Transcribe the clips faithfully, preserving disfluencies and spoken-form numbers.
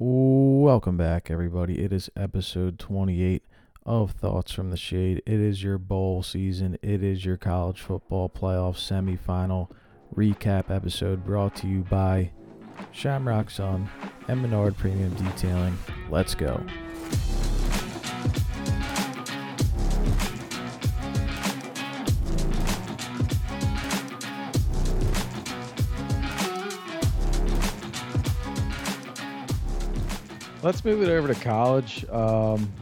Welcome back, everybody. It is episode twenty-eight of Thoughts from the Shade. It is your bowl season. It is your college football playoff semifinal recap episode brought to you by Shamrock Sun and Menard Premium Detailing. Let's go. Let's move it over to college. Um,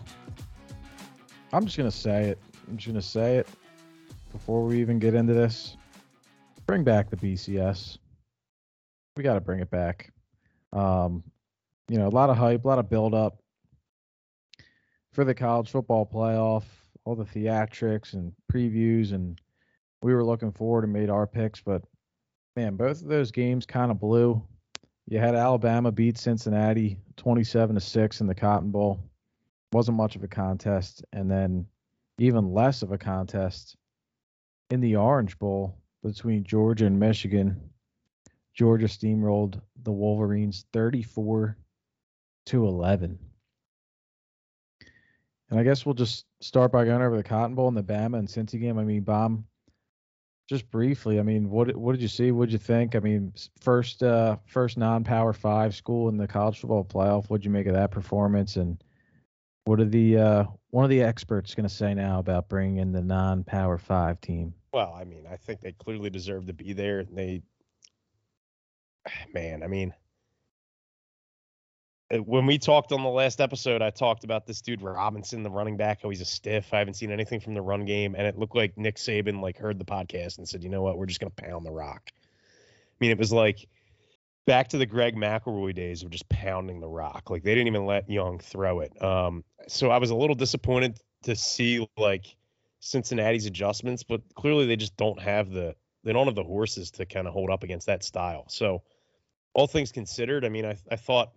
I'm just going to say it. I'm just going to say it before we even get into this. Bring back the B C S. We got to bring it back. Um, you know, a lot of hype, a lot of buildup for the college football playoff, all the theatrics and previews, and we were looking forward and made our picks. But, man, both of those games kind of blew. You had Alabama beat Cincinnati twenty-seven to six in the Cotton Bowl. Wasn't much of a contest. And then even less of a contest in the Orange Bowl between Georgia and Michigan. Georgia steamrolled the Wolverines thirty-four to eleven. And I guess we'll just start by going over the Cotton Bowl and the Bama and Cincy game. I mean, Bomb, just briefly, I mean, what what did you see? What did you think? I mean, first uh, first non-Power five school in the college football playoff. What did you make of that performance? And what are the uh, one of the experts going to say now about bringing in the non-Power five team? Well, I mean, I think they clearly deserve to be there. They, man, I mean, when we talked on the last episode, I talked about this dude Robinson, the running back, how he's a stiff. I haven't seen anything from the run game, and it looked like Nick Saban like heard the podcast and said, you know what, we're just going to pound the rock. I mean, it was like back to the Greg McElroy days of just pounding the rock. Like they didn't even let Young throw it. Um, so I was a little disappointed to see like Cincinnati's adjustments, but clearly they just don't have the they don't have the horses to kind of hold up against that style. So all things considered, I mean, I I thought.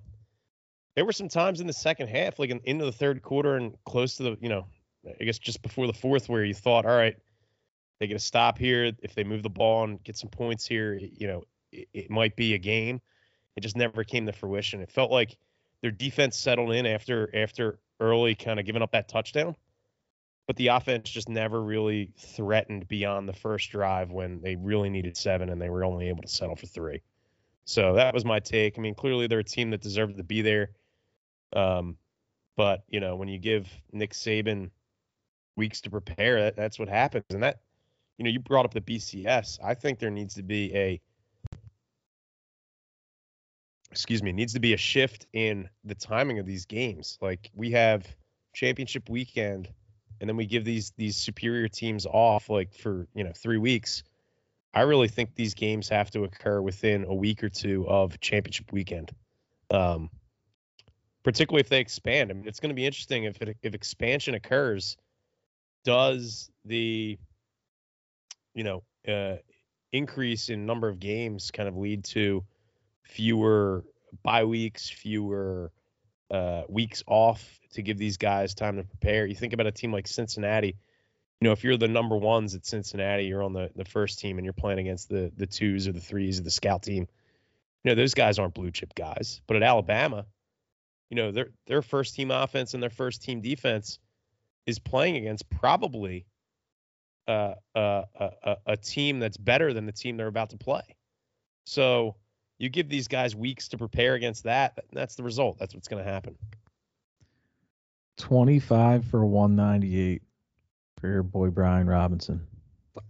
There were some times in the second half, like in, into the third quarter and close to the, you know, I guess just before the fourth, where you thought, all right, they get a stop here. If they move the ball and get some points here, you know, it, it might be a game. It just never came to fruition. It felt like their defense settled in after after early kind of giving up that touchdown. But the offense just never really threatened beyond the first drive when they really needed seven and they were only able to settle for three. So that was my take. I mean, clearly they're a team that deserved to be there. Um, but you know, when you give Nick Saban weeks to prepare, that, that's what happens. And that, you know, you brought up the B C S. I think there needs to be a, excuse me, needs to be a shift in the timing of these games. Like we have championship weekend and then we give these, these superior teams off like for, you know, three weeks. I really think these games have to occur within a week or two of championship weekend. Um, particularly if they expand. I mean, it's going to be interesting if it, if expansion occurs, does the, you know, uh, increase in number of games kind of lead to fewer bye weeks, fewer uh, weeks off to give these guys time to prepare? You think about a team like Cincinnati, you know, if you're the number ones at Cincinnati, you're on the, the first team and you're playing against the, the twos or the threes of the scout team. You know, those guys aren't blue chip guys, but at Alabama, you know, their their first team offense and their first team defense is playing against probably uh, uh, a, a team that's better than the team they're about to play. So you give these guys weeks to prepare against that. That's the result. That's what's going to happen. twenty-five for one ninety-eight for your boy, Brian Robinson.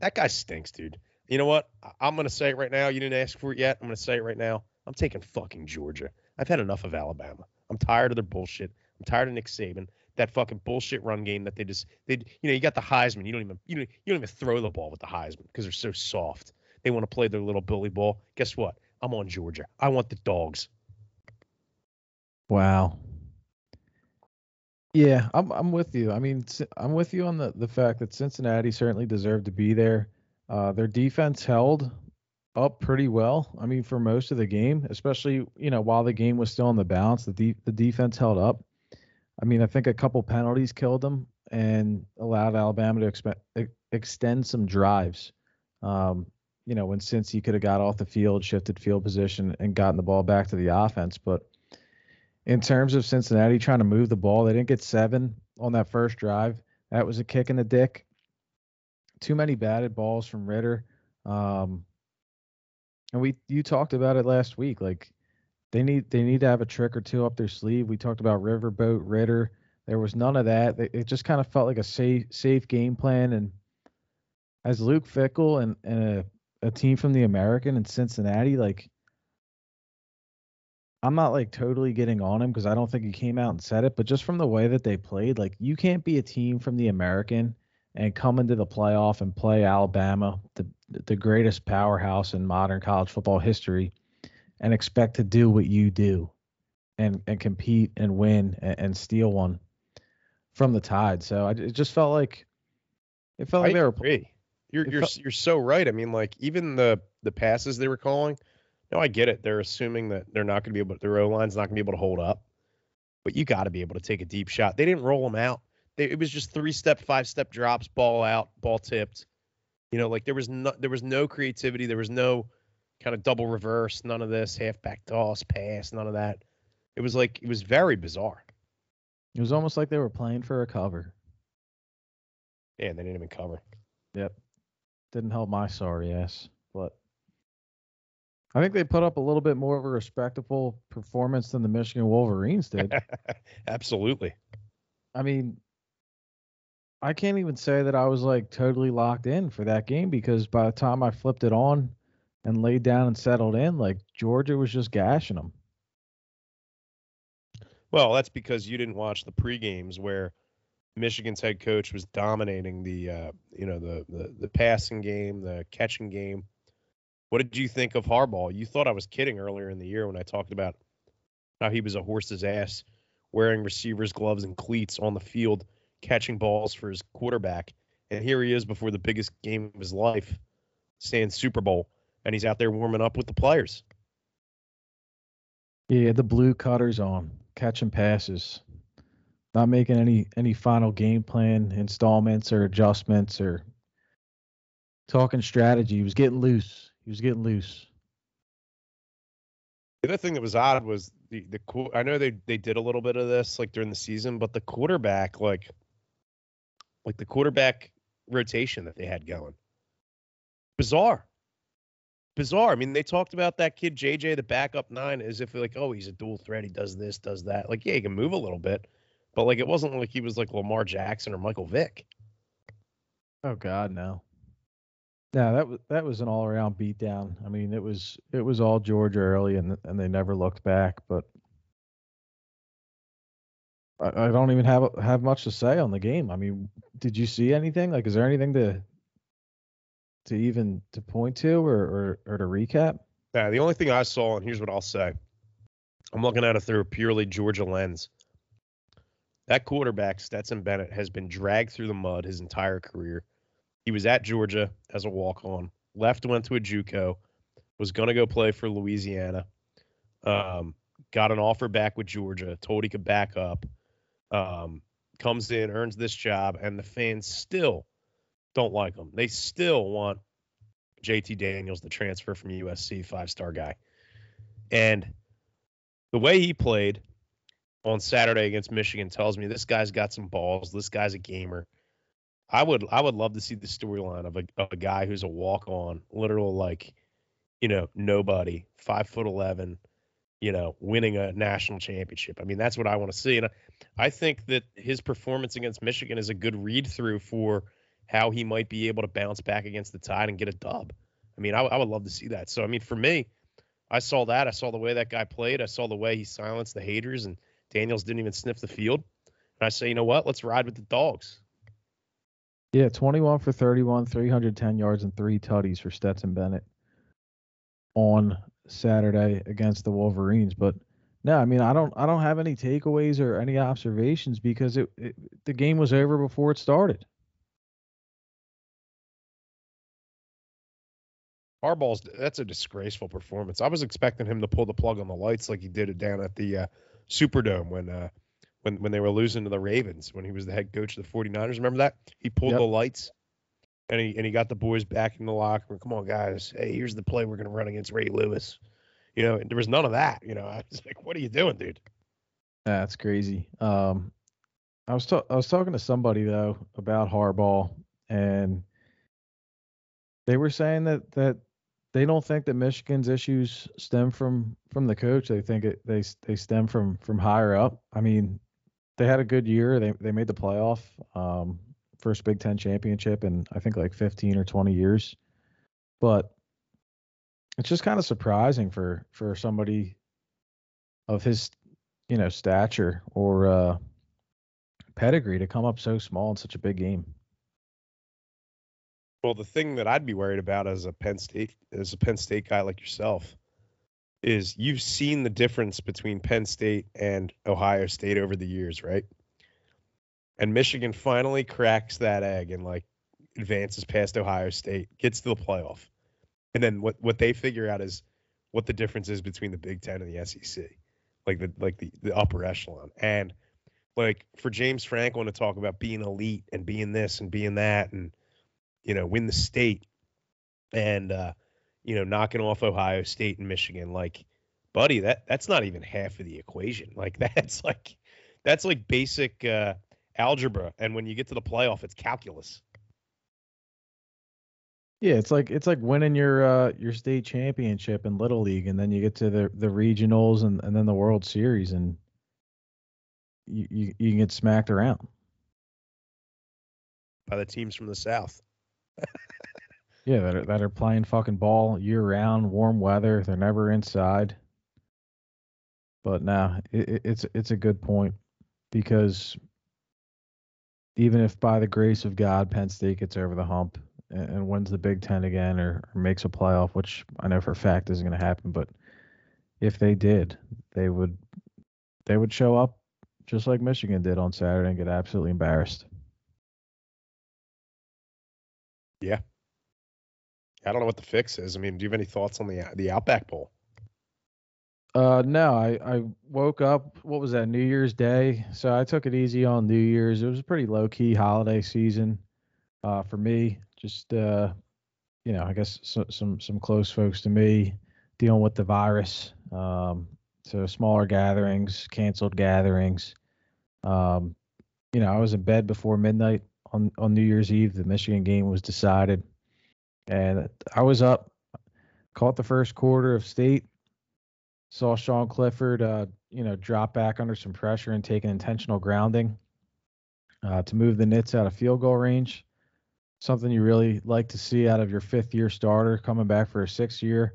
That guy stinks, dude. You know what? I'm going to say it right now. You didn't ask for it yet. I'm going to say it right now. I'm taking fucking Georgia. I've had enough of Alabama. I'm tired of their bullshit. I'm tired of Nick Saban. That fucking bullshit run game that they just they you know you got the Heisman. You don't even you don't, you don't even throw the ball with the Heisman because they're so soft. They want to play their little Billy ball. Guess what? I'm on Georgia. I want the dogs. Wow. Yeah, I'm I'm with you. I mean, I'm with you on the the fact that Cincinnati certainly deserved to be there. Uh, their defense held up pretty well. I mean, for most of the game, especially, you know, while the game was still in the balance, the de- the defense held up. I mean, I think a couple penalties killed them and allowed Alabama to expe- ex- extend some drives. Um, you know, when Cincy could have got off the field, shifted field position and gotten the ball back to the offense, but in terms of Cincinnati trying to move the ball, they didn't get seven on that first drive. That was a kick in the dick. Too many batted balls from Ritter. Um, and we you talked about it last week. Like they need they need to have a trick or two up their sleeve. We talked about Riverboat, Ritter. There was none of that. It just kind of felt like a safe safe game plan. And as Luke Fickell and, and a, a team from the American in Cincinnati, like I'm not like totally getting on him because I don't think he came out and said it, but just from the way that they played, like you can't be a team from the American and come into the playoff and play Alabama, the the greatest powerhouse in modern college football history, and expect to do what you do and, and compete and win and, and steal one from the Tide. So I, it just felt like it felt I like they were playing. You're you're felt, you're so right. I mean, like even the the passes they were calling. No, I get it. They're assuming that they're not going to be able to, their O-line's not going to be able to hold up, but you got to be able to take a deep shot. They didn't roll them out. They, it was just three-step, five-step drops, ball out, ball tipped. You know, like there was no, there was no creativity. There was no kind of double reverse, none of this, halfback toss, pass, none of that. It was like, it was very bizarre. It was almost like they were playing for a cover. Yeah, and they didn't even cover. Yep. Didn't help my sorry ass, but I think they put up a little bit more of a respectable performance than the Michigan Wolverines did. Absolutely. I mean, I can't even say that I was like totally locked in for that game because by the time I flipped it on and laid down and settled in, like Georgia was just gashing them. Well, that's because you didn't watch the pregames where Michigan's head coach was dominating the, uh, you know, the, the the passing game, the catching game. What did you think of Harbaugh? You thought I was kidding earlier in the year when I talked about how he was a horse's ass, wearing receivers, gloves, and cleats on the field, catching balls for his quarterback. And here he is before the biggest game of his life, saying Super Bowl, and he's out there warming up with the players. Yeah, the blue cutters on, catching passes, not making any any final game plan installments or adjustments or talking strategy. He was getting loose. He was getting loose. The other thing that was odd was the the I know they they did a little bit of this like during the season, but the quarterback like like the quarterback rotation that they had going, bizarre, bizarre. I mean, they talked about that kid J J, the backup nine, as if like, oh, he's a dual threat. He does this, does that. Like, yeah, he can move a little bit, but like it wasn't like he was like Lamar Jackson or Michael Vick. Oh God, no. No, that was that was an all-around beatdown. I mean, it was it was all Georgia early, and and they never looked back. But I, I don't even have have much to say on the game. I mean, did you see anything? Like, is there anything to to even to point to or or, or to recap? Yeah, the only thing I saw, and here's what I'll say: I'm looking at it through a purely Georgia lens. That quarterback, Stetson Bennett, has been dragged through the mud his entire career. He was at Georgia as a walk-on, left, went to a JUCO, was going to go play for Louisiana, um, got an offer back with Georgia, told he could back up, um, comes in, earns this job, and the fans still don't like him. They still want J T Daniels, the transfer from U S C, five-star guy. And the way he played on Saturday against Michigan tells me this guy's got some balls, this guy's a gamer. I would I would love to see the storyline of a of a guy who's a walk-on, literal like, you know, nobody, five foot eleven, you know, winning a national championship. I mean, that's what I want to see. And I, I think that his performance against Michigan is a good read-through for how he might be able to bounce back against the Tide and get a dub. I mean, I, I would love to see that. So, I mean, for me, I saw that. I saw the way that guy played. I saw the way he silenced the haters, and Daniels didn't even sniff the field. And I say, you know what? Let's ride with the dogs. Yeah, twenty-one for thirty-one, three hundred ten yards and three tutties for Stetson Bennett on Saturday against the Wolverines. But no, I mean, I don't, I don't have any takeaways or any observations because it, it the game was over before it started. Harbaugh's that's a disgraceful performance. I was expecting him to pull the plug on the lights like he did it down at the uh, Superdome when. Uh, When when they were losing to the Ravens, when he was the head coach of the 49ers. Remember that? He pulled yep. the lights, and he and he got the boys back in the locker room. Come on, guys. Hey, here's the play we're going to run against Ray Lewis. You know, and there was none of that. You know, I was like, what are you doing, dude? That's crazy. Um, I was ta- I was talking to somebody though about Harbaugh, and they were saying that that they don't think that Michigan's issues stem from from the coach. They think it they they stem from from higher up. I mean, they had a good year. They they made the playoff, um, first Big Ten championship in I think like fifteen or twenty years, but it's just kind of surprising for for somebody of his, you know, stature or uh, pedigree to come up so small in such a big game. Well, the thing that I'd be worried about as a Penn State as a Penn State guy like yourself is you've seen the difference between Penn State and Ohio State over the years, right? And Michigan finally cracks that egg and like advances past Ohio State, gets to the playoff. And then what, what they figure out is what the difference is between the Big Ten and the S E C, like the like the, the upper echelon. And like for James Franklin to talk about being elite and being this and being that and, you know, win the state and, uh, you know, knocking off Ohio State and Michigan, like, buddy, that that's not even half of the equation. Like that's like, that's like basic uh, algebra. And when you get to the playoff, it's calculus. Yeah. It's like, it's like winning your, uh, your state championship in Little League. And then you get to the, the regionals and, and then the World Series and you, you, you can get smacked around by the teams from the South. Yeah, that are, that are playing fucking ball year-round, warm weather. They're never inside. But nah, it, it's it's a good point because even if by the grace of God Penn State gets over the hump and, and wins the Big Ten again or, or makes a playoff, which I know for a fact isn't going to happen, but if they did, they would they would show up just like Michigan did on Saturday and get absolutely embarrassed. Yeah. I don't know what the fix is. I mean, do you have any thoughts on the the Outback Bowl? Uh, no, I, I woke up, what was that, New Year's Day? So I took it easy on New Year's. It was a pretty low-key holiday season uh, for me. Just, uh, you know, I guess so, some some close folks to me dealing with the virus. Um, so smaller gatherings, canceled gatherings. Um, you know, I was in bed before midnight on, on New Year's Eve. The Michigan game was decided. And I was up, caught the first quarter of State, saw Sean Clifford, uh, you know, drop back under some pressure and take an intentional grounding uh, to move the Knits out of field goal range. Something you really like to see out of your fifth-year starter coming back for a sixth-year.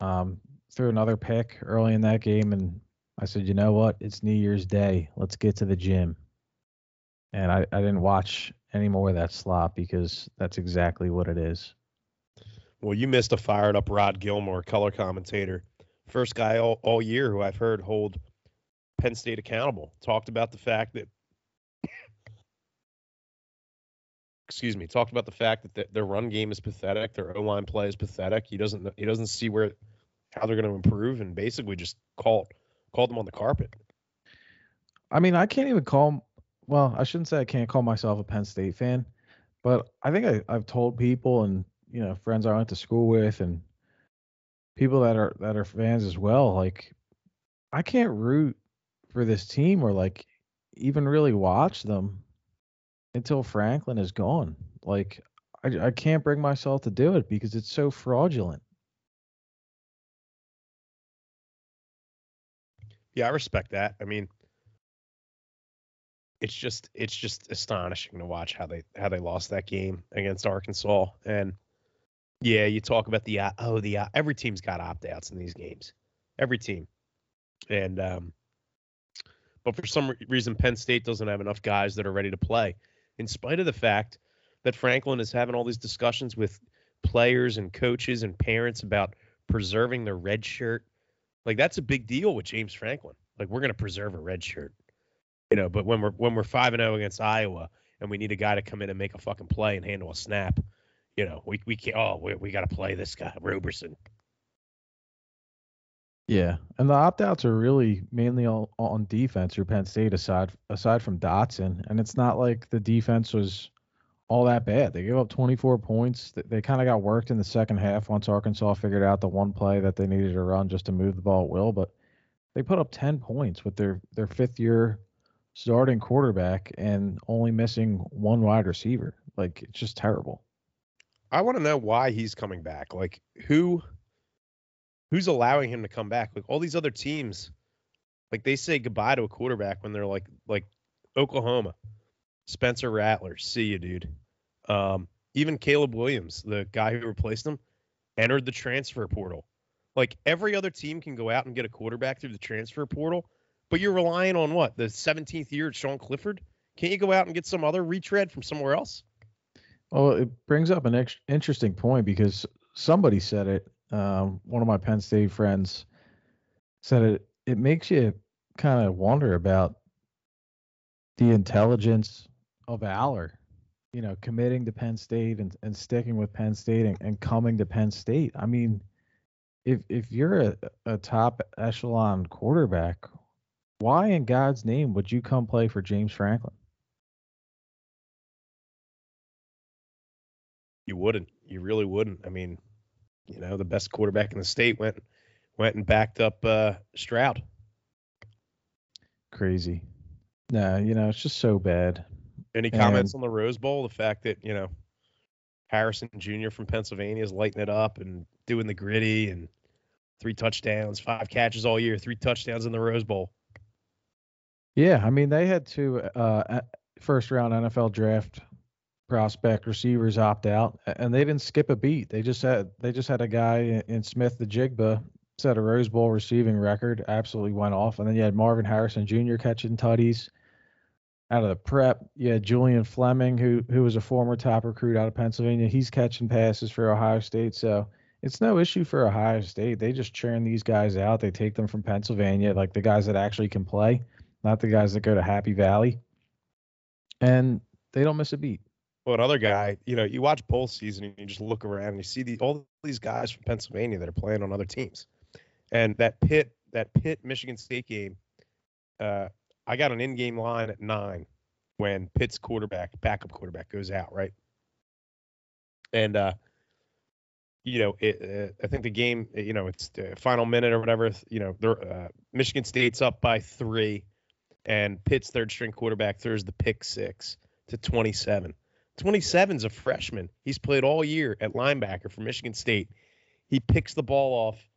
Um, threw another pick early in that game, and I said, you know what? It's New Year's Day. Let's get to the gym. And I, I didn't watch any more of that slop because that's exactly what it is. Well, you missed a fired-up Rod Gilmore, color commentator. First guy all, all year who I've heard hold Penn State accountable. Talked about the fact that – excuse me. Talked about the fact that the, their run game is pathetic. Their O-line play is pathetic. He doesn't he doesn't see where how they're going to improve and basically just called, called them on the carpet. I mean, I can't even call – well, I shouldn't say I can't call myself a Penn State fan, but I think I, I've told people and – you know, friends I went to school with and people that are, that are fans as well. Like I can't root for this team or like even really watch them until Franklin is gone. Like I, I can't bring myself to do it because it's so fraudulent. Yeah, I respect that. I mean, it's just, it's just astonishing to watch how they, how they lost that game against Arkansas. And, yeah, you talk about the, uh, oh, the, uh, every team's got opt-outs in these games, every team. And, um, but for some re- reason, Penn State doesn't have enough guys that are ready to play, in spite of the fact that Franklin is having all these discussions with players and coaches and parents about preserving their red shirt. Like that's a big deal with James Franklin. Like we're going to preserve a red shirt, you know, but when we're, when we're five and oh against Iowa and we need a guy to come in and make a fucking play and handle a snap, you know, we we can't. Oh, we we got to play this guy, Roberson. Yeah, and the opt outs are really mainly all, all on defense for Penn State, aside aside from Dotson, and it's not like the defense was all that bad. They gave up twenty-four points. They, they kind of got worked in the second half once Arkansas figured out the one play that they needed to run just to move the ball at will. But they put up ten points with their, their fifth year starting quarterback and only missing one wide receiver. Like, it's just terrible. I want to know why he's coming back. Like, who, who's allowing him to come back? Like, all these other teams, like, they say goodbye to a quarterback when they're like, like Oklahoma, Spencer Rattler, see you, dude. Um, even Caleb Williams, the guy who replaced him, entered the transfer portal. Like, every other team can go out and get a quarterback through the transfer portal, but you're relying on what? The seventeenth year at Sean Clifford? Can't you go out and get some other retread from somewhere else? Well, it brings up an ex- interesting point because somebody said it. Um, one of my Penn State friends said it. It makes you kind of wonder about the intelligence of Aller, you know, committing to Penn State and, and sticking with Penn State and, and coming to Penn State. I mean, if if you're a, a top echelon quarterback, why in God's name would you come play for James Franklin? You wouldn't. You really wouldn't. I mean, you know, the best quarterback in the state went went and backed up uh, Stroud. Crazy. No, you know, it's just so bad. Any comments and, on the Rose Bowl? The fact that, you know, Harrison Junior from Pennsylvania is lighting it up and doing the gritty and three touchdowns, five catches all year, three touchdowns in the Rose Bowl. Yeah, I mean, they had two uh, first-round N F L draft prospect receivers opt out, and they didn't skip a beat. They just had they just had a guy in Smith the Jigba set a Rose Bowl receiving record, absolutely went off. And then you had Marvin Harrison Junior catching tutties out of the prep. You had Julian Fleming, who who was a former top recruit out of Pennsylvania. He's catching passes for Ohio State. So it's no issue for Ohio State. They just churn these guys out. They take them from Pennsylvania, like the guys that actually can play, not the guys that go to Happy Valley. And they don't miss a beat. Well, another guy, you know, you watch bowl season and you just look around and you see the, all these guys from Pennsylvania that are playing on other teams. And that Pitt, that Pitt Michigan State game, uh, I got an in-game line at nine when Pitt's quarterback, backup quarterback, goes out, right? And, uh, you know, it, uh, I think the game, you know, it's the final minute or whatever, you know, uh, Michigan State's up by three and Pitt's third-string quarterback throws the pick six to twenty-seven. twenty-seven's a freshman. He's played all year at linebacker for Michigan State. He picks the ball off,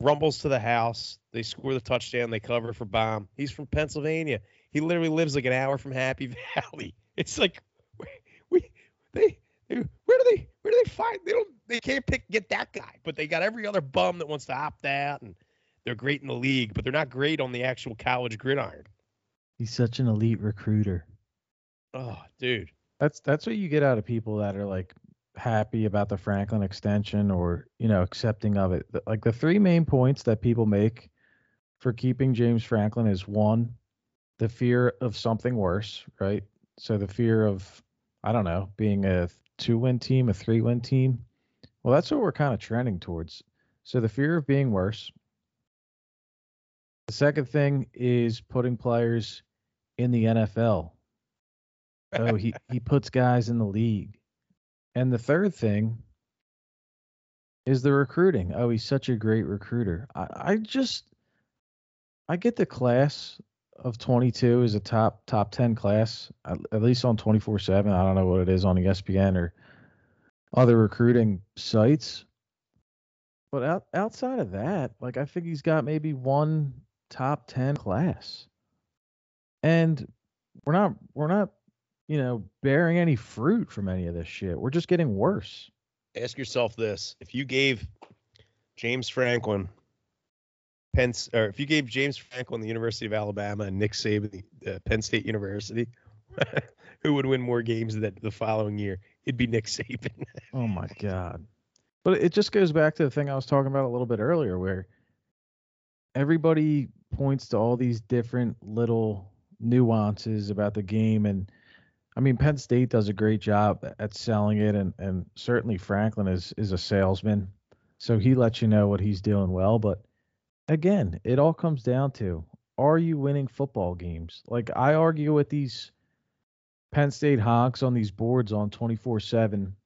rumbles to the house. They score the touchdown. They cover for Baum. He's from Pennsylvania. He literally lives like an hour from Happy Valley. It's like, we, we they, they, where do they, where do they find? They don't, they can't pick get that guy. But they got every other bum that wants to opt out, and they're great in the league, but they're not great on the actual college gridiron. He's such an elite recruiter. Oh, dude. That's that's what you get out of people that are like happy about the Franklin extension or, you know, accepting of it. Like the three main points that people make for keeping James Franklin is one, the fear of something worse, right? So the fear of, I don't know, being a two-win team, a three-win team. Well, that's what we're kind of trending towards. So the fear of being worse. The second thing is putting players in the N F L. So he, he puts guys in the league. And the third thing is the recruiting. Oh, he's such a great recruiter. I, I just, I get the class of twenty-two is a top top ten class, at, at least on twenty-four seven. I don't know what it is on E S P N or other recruiting sites. But out, outside of that, like I think he's got maybe one top ten class. And we're not, we're not, you know, bearing any fruit from any of this shit. We're just getting worse. Ask yourself this. If you gave James Franklin Penn, or if you gave James Franklin the University of Alabama and Nick Saban the uh, Penn State University, who would win more games that the following year? It'd be Nick Saban. Oh my God. But it just goes back to the thing I was talking about a little bit earlier where everybody points to all these different little nuances about the game, and I mean, Penn State does a great job at selling it, and, and certainly Franklin is is a salesman, so he lets you know what he's doing well. But again, it all comes down to, are you winning football games? Like, I argue with these Penn State honks on these boards on twenty-four seven,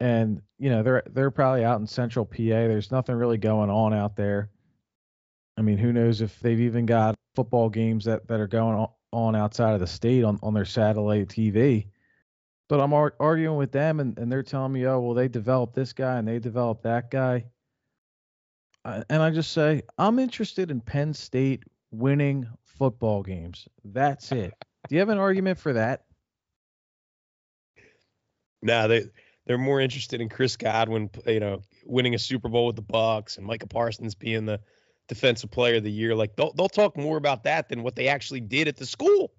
and, you know, they're they're probably out in central P A. There's nothing really going on out there. I mean, who knows if they've even got football games that, that are going on outside of the state on, on their satellite T V. But I'm ar- arguing with them, and, and they're telling me, oh, well, they developed this guy and they developed that guy. I, and I just say, I'm interested in Penn State winning football games. That's it. Do you have an argument for that? No, nah, they, they're more interested in Chris Godwin, you know, winning a Super Bowl with the Bucs and Micah Parsons being the defensive player of the year. Like they'll, they'll talk more about that than what they actually did at the school.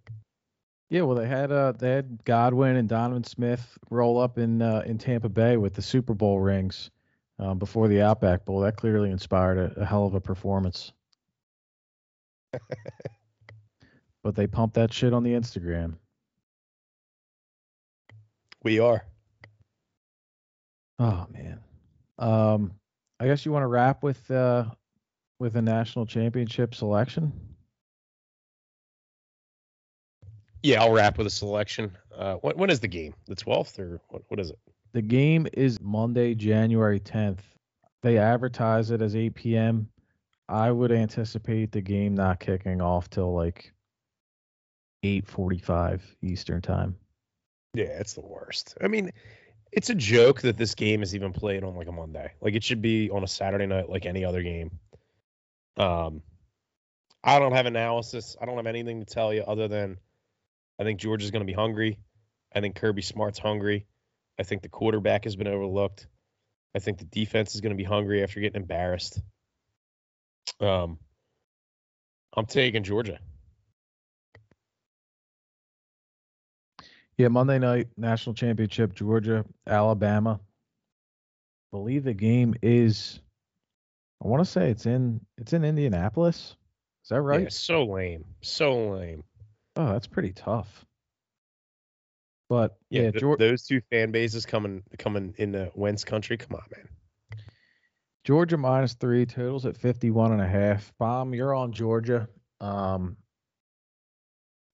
Yeah. Well, they had, uh, they had Godwin and Donovan Smith roll up in, uh, in Tampa Bay with the Super Bowl rings, um, before the Outback Bowl. That clearly inspired a, a hell of a performance, but they pumped that shit on the Instagram. We are. Oh man. Um, I guess you want to wrap with, uh, with a national championship selection? Yeah, I'll wrap with a selection. Uh, what, when is the game? The twelfth or what, what is it? The game is Monday, January tenth. They advertise it as eight p.m. I would anticipate the game not kicking off till like eight forty-five Eastern time. Yeah, it's the worst. I mean, it's a joke that this game is even played on like a Monday. Like it should be on a Saturday night like any other game. Um, I don't have analysis. I don't have anything to tell you other than I think Georgia's going to be hungry. I think Kirby Smart's hungry. I think the quarterback has been overlooked. I think the defense is going to be hungry after getting embarrassed. Um, I'm taking Georgia. Yeah, Monday night, national championship, Georgia, Alabama. I believe the game is... I want to say it's in it's in Indianapolis. Is that right? Yeah, so lame. So lame. Oh, that's pretty tough. But yeah, yeah th- George- those two fan bases coming coming into Wentz country. Come on, man. Georgia minus three, totals at fifty-one and a half. Bomb, you're on Georgia. Um,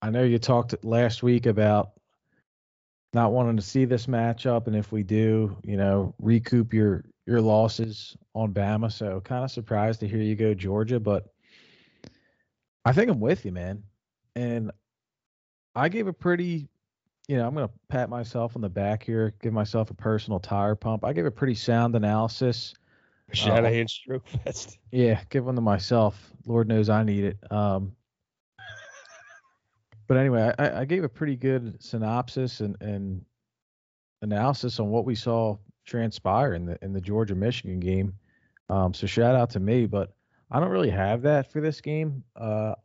I know you talked last week about not wanting to see this matchup, and if we do, you know, recoup your your losses on Bama. So kind of surprised to hear you go Georgia, but I think I'm with you, man. And I gave a pretty, you know, I'm going to pat myself on the back here, give myself a personal tire pump. I gave a pretty sound analysis. Shout out hand stroke fest. Yeah. Give one to myself. Lord knows I need it. Um, but anyway, I, I gave a pretty good synopsis and, and analysis on what we saw transpire in the in the Georgia Michigan game, um so shout out to me, but I don't really have that for this game. Uh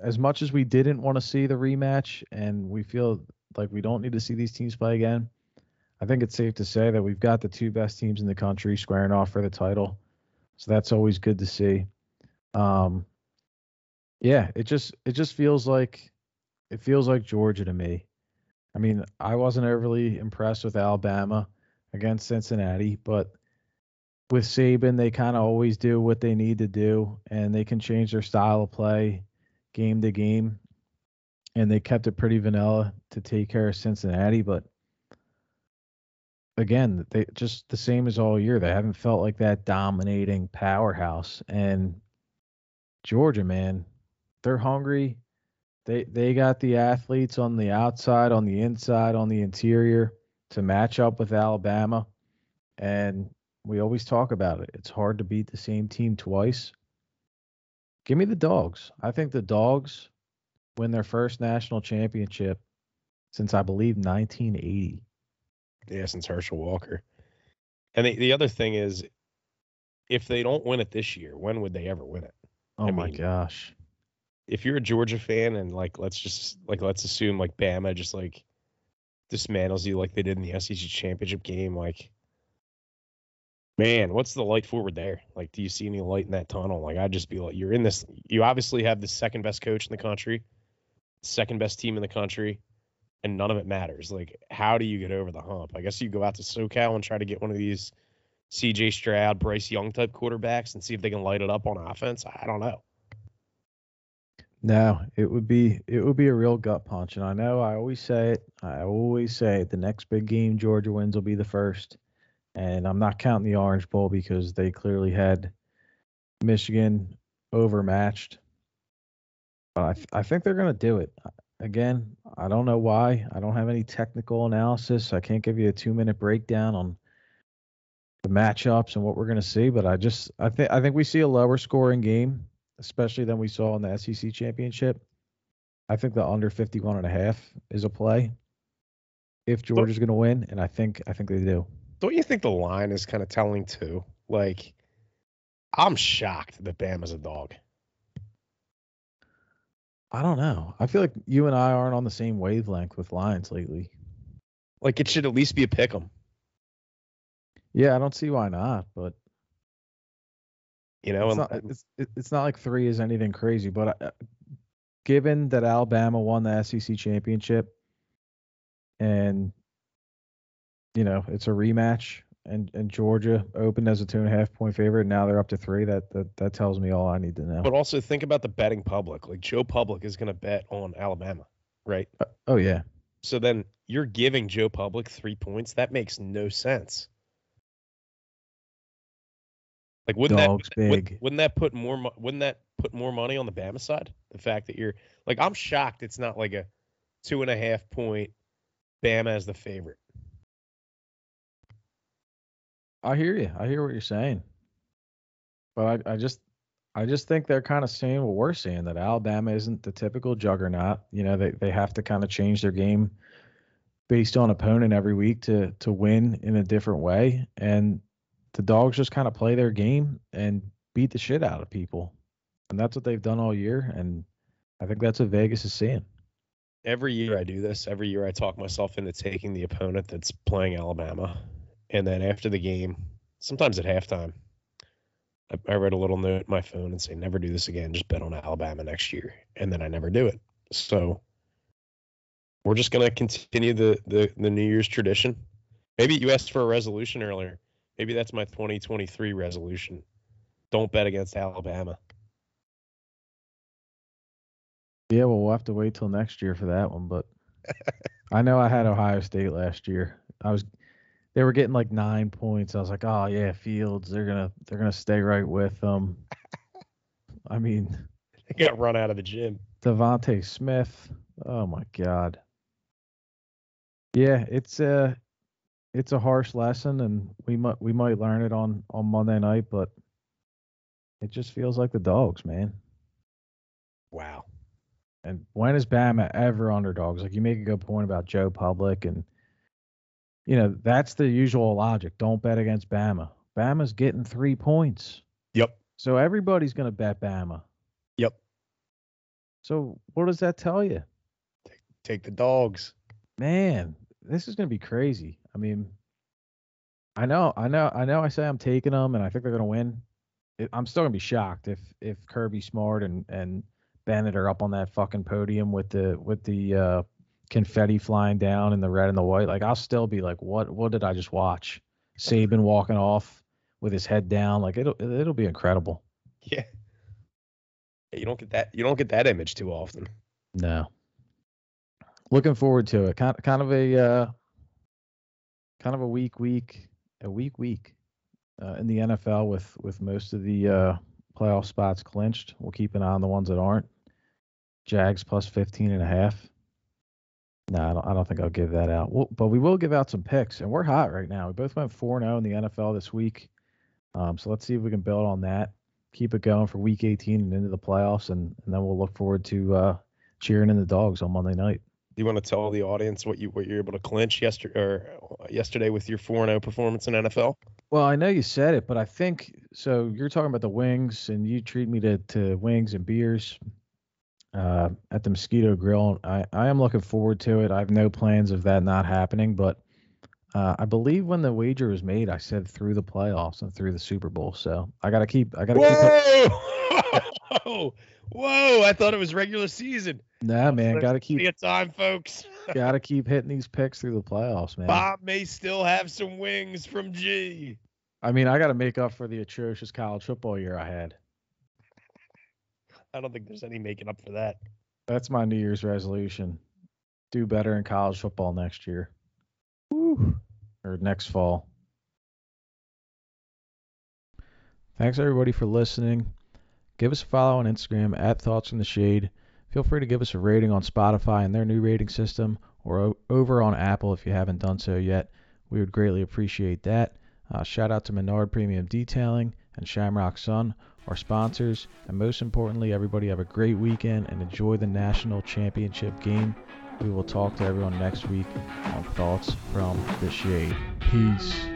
as much as we didn't want to see the rematch and we feel like we don't need to see these teams play again, I think it's safe to say that we've got the two best teams in the country squaring off for the title, so that's always good to see. Um yeah, it just it just feels like it feels like Georgia to me. I mean, I wasn't overly impressed with Alabama against Cincinnati, but with Saban, they kind of always do what they need to do, and they can change their style of play game to game, and they kept it pretty vanilla to take care of Cincinnati. But again, they just the same as all year. They haven't felt like that dominating powerhouse. And Georgia, man, they're hungry. They they got the athletes on the outside, on the inside, on the interior to match up with Alabama, and we always talk about it. It's hard to beat the same team twice. Give me the dogs. I think the dogs win their first national championship since, I believe, nineteen eighty. Yeah, since Herschel Walker. And the, the other thing is, if they don't win it this year, when would they ever win it? Oh, I my mean, gosh. If you're a Georgia fan and, like, let's just, like, let's assume, like, Bama just, like, dismantles you like they did in the S E C championship game. Like, man, what's the light forward there? Like, do you see any light in that tunnel? Like, I'd just be like, you're in this. You obviously have the second best coach in the country, second best team in the country, and none of it matters. Like, how do you get over the hump? I guess you go out to SoCal and try to get one of these C J Stroud, Bryce Young type quarterbacks and see if they can light it up on offense. I don't know. No, it would be it would be a real gut punch. And I know I always say it. I always say it. The next big game Georgia wins will be the first. And I'm not counting the Orange Bowl because they clearly had Michigan overmatched. Uh, I, th- I think they're going to do it. Again, I don't know why. I don't have any technical analysis. I can't give you a two-minute breakdown on the matchups and what we're going to see, but I just I think I think we see a lower scoring game, especially than we saw in the S E C championship. I think the under fifty-one and a half is a play if Georgia's going to win, and I think I think they do. Don't you think the line is kind of telling too? Like, I'm shocked that Bama's a dog. I don't know. I feel like you and I aren't on the same wavelength with lines lately. Like, it should at least be a pick 'em. Yeah, I don't see why not, but you know, it's, and, not, it's, it's not like three is anything crazy. But I, given that Alabama won the S E C championship, and you know it's a rematch, and, and Georgia opened as a two and a half point favorite, and now they're up to three. That that that tells me all I need to know. But also think about the betting public. Like Joe Public is going to bet on Alabama, right? Uh, oh yeah. So then you're giving Joe Public three points. That makes no sense. Like wouldn't Dog's that wouldn't, wouldn't that put more wouldn't that put more money on the Bama side? The fact that you're like, I'm shocked it's not like a two and a half point Bama as the favorite. I hear you. I hear what you're saying, but I, I just I just think they're kind of saying what we're saying, that Alabama isn't the typical juggernaut. You know, they they have to kind of change their game based on opponent every week to to win in a different way. And the dogs just kind of play their game and beat the shit out of people. And that's what they've done all year. And I think that's what Vegas is seeing. Every year I do this. Every year I talk myself into taking the opponent that's playing Alabama. And then after the game, sometimes at halftime, I, I wrote a little note in my phone and say, never do this again. Just bet on Alabama next year. And then I never do it. So we're just going to continue the, the, the New Year's tradition. Maybe you asked for a resolution earlier. Maybe that's my twenty twenty-three resolution. Don't bet against Alabama. Yeah, well, we'll have to wait till next year for that one. But I know I had Ohio State last year. I was, they were getting like nine points. I was like, oh yeah, Fields. They're gonna, they're gonna stay right with them. I mean, they got run out of the gym. Devontae Smith. Oh my God. Yeah, it's uh It's a harsh lesson, and we might we might learn it on, on Monday night, but it just feels like the dogs, man. Wow. And when is Bama ever underdogs? Like, you make a good point about Joe Public, and, you know, that's the usual logic. Don't bet against Bama. Bama's getting three points. Yep. So everybody's going to bet Bama. Yep. So what does that tell you? Take, take the dogs. Man, this is going to be crazy. I mean, I know, I know, I know I say I'm taking them and I think they're going to win. It, I'm still going to be shocked if, if Kirby Smart and, and Bennett are up on that fucking podium with the, with the uh, confetti flying down and the red and the white. Like, I'll still be like, what, what did I just watch? Saban walking off with his head down. Like, it'll, it'll be incredible. Yeah. You don't get that. You don't get that image too often. No. Looking forward to it. Kind, kind of a, uh, Kind of a weak week, a weak week uh, in the N F L with, with most of the uh, playoff spots clinched. We'll keep an eye on the ones that aren't. Jags plus fifteen and a half. No, I don't, I don't think I'll give that out. We'll, but we will give out some picks, and we're hot right now. We both went four and oh in the N F L this week. Um, so let's see if we can build on that, keep it going for week eighteen and into the playoffs, and, and then we'll look forward to uh, cheering in the dogs on Monday night. Do you want to tell the audience what you what you're able to clinch yesterday or yesterday with your four and oh performance in N F L? Well, I know you said it, but I think so. You're talking about the wings, and you treat me to, to wings and beers uh, at the Mosquito Grill. I, I am looking forward to it. I have no plans of that not happening, but uh, I believe when the wager was made, I said through the playoffs and through the Super Bowl. So I gotta keep. I gotta Whoa! keep. Whoa! Whoa! I thought it was regular season. Nah, man, gotta keep it time, folks. Gotta keep hitting these picks through the playoffs, man. Bob may still have some wings from G. I mean, I gotta make up for the atrocious college football year I had. I don't think there's any making up for that. That's my New Year's resolution: do better in college football next year, Woo. or next fall. Thanks everybody for listening. Give us a follow on Instagram at Thoughts in the Shade. Feel free to give us a rating on Spotify and their new rating system, or over on Apple if you haven't done so yet. We would greatly appreciate that. Uh, shout out to Menard Premium Detailing and Shamrock Sun, our sponsors. And most importantly, everybody have a great weekend and enjoy the national championship game. We will talk to everyone next week on Thoughts from the Shade. Peace.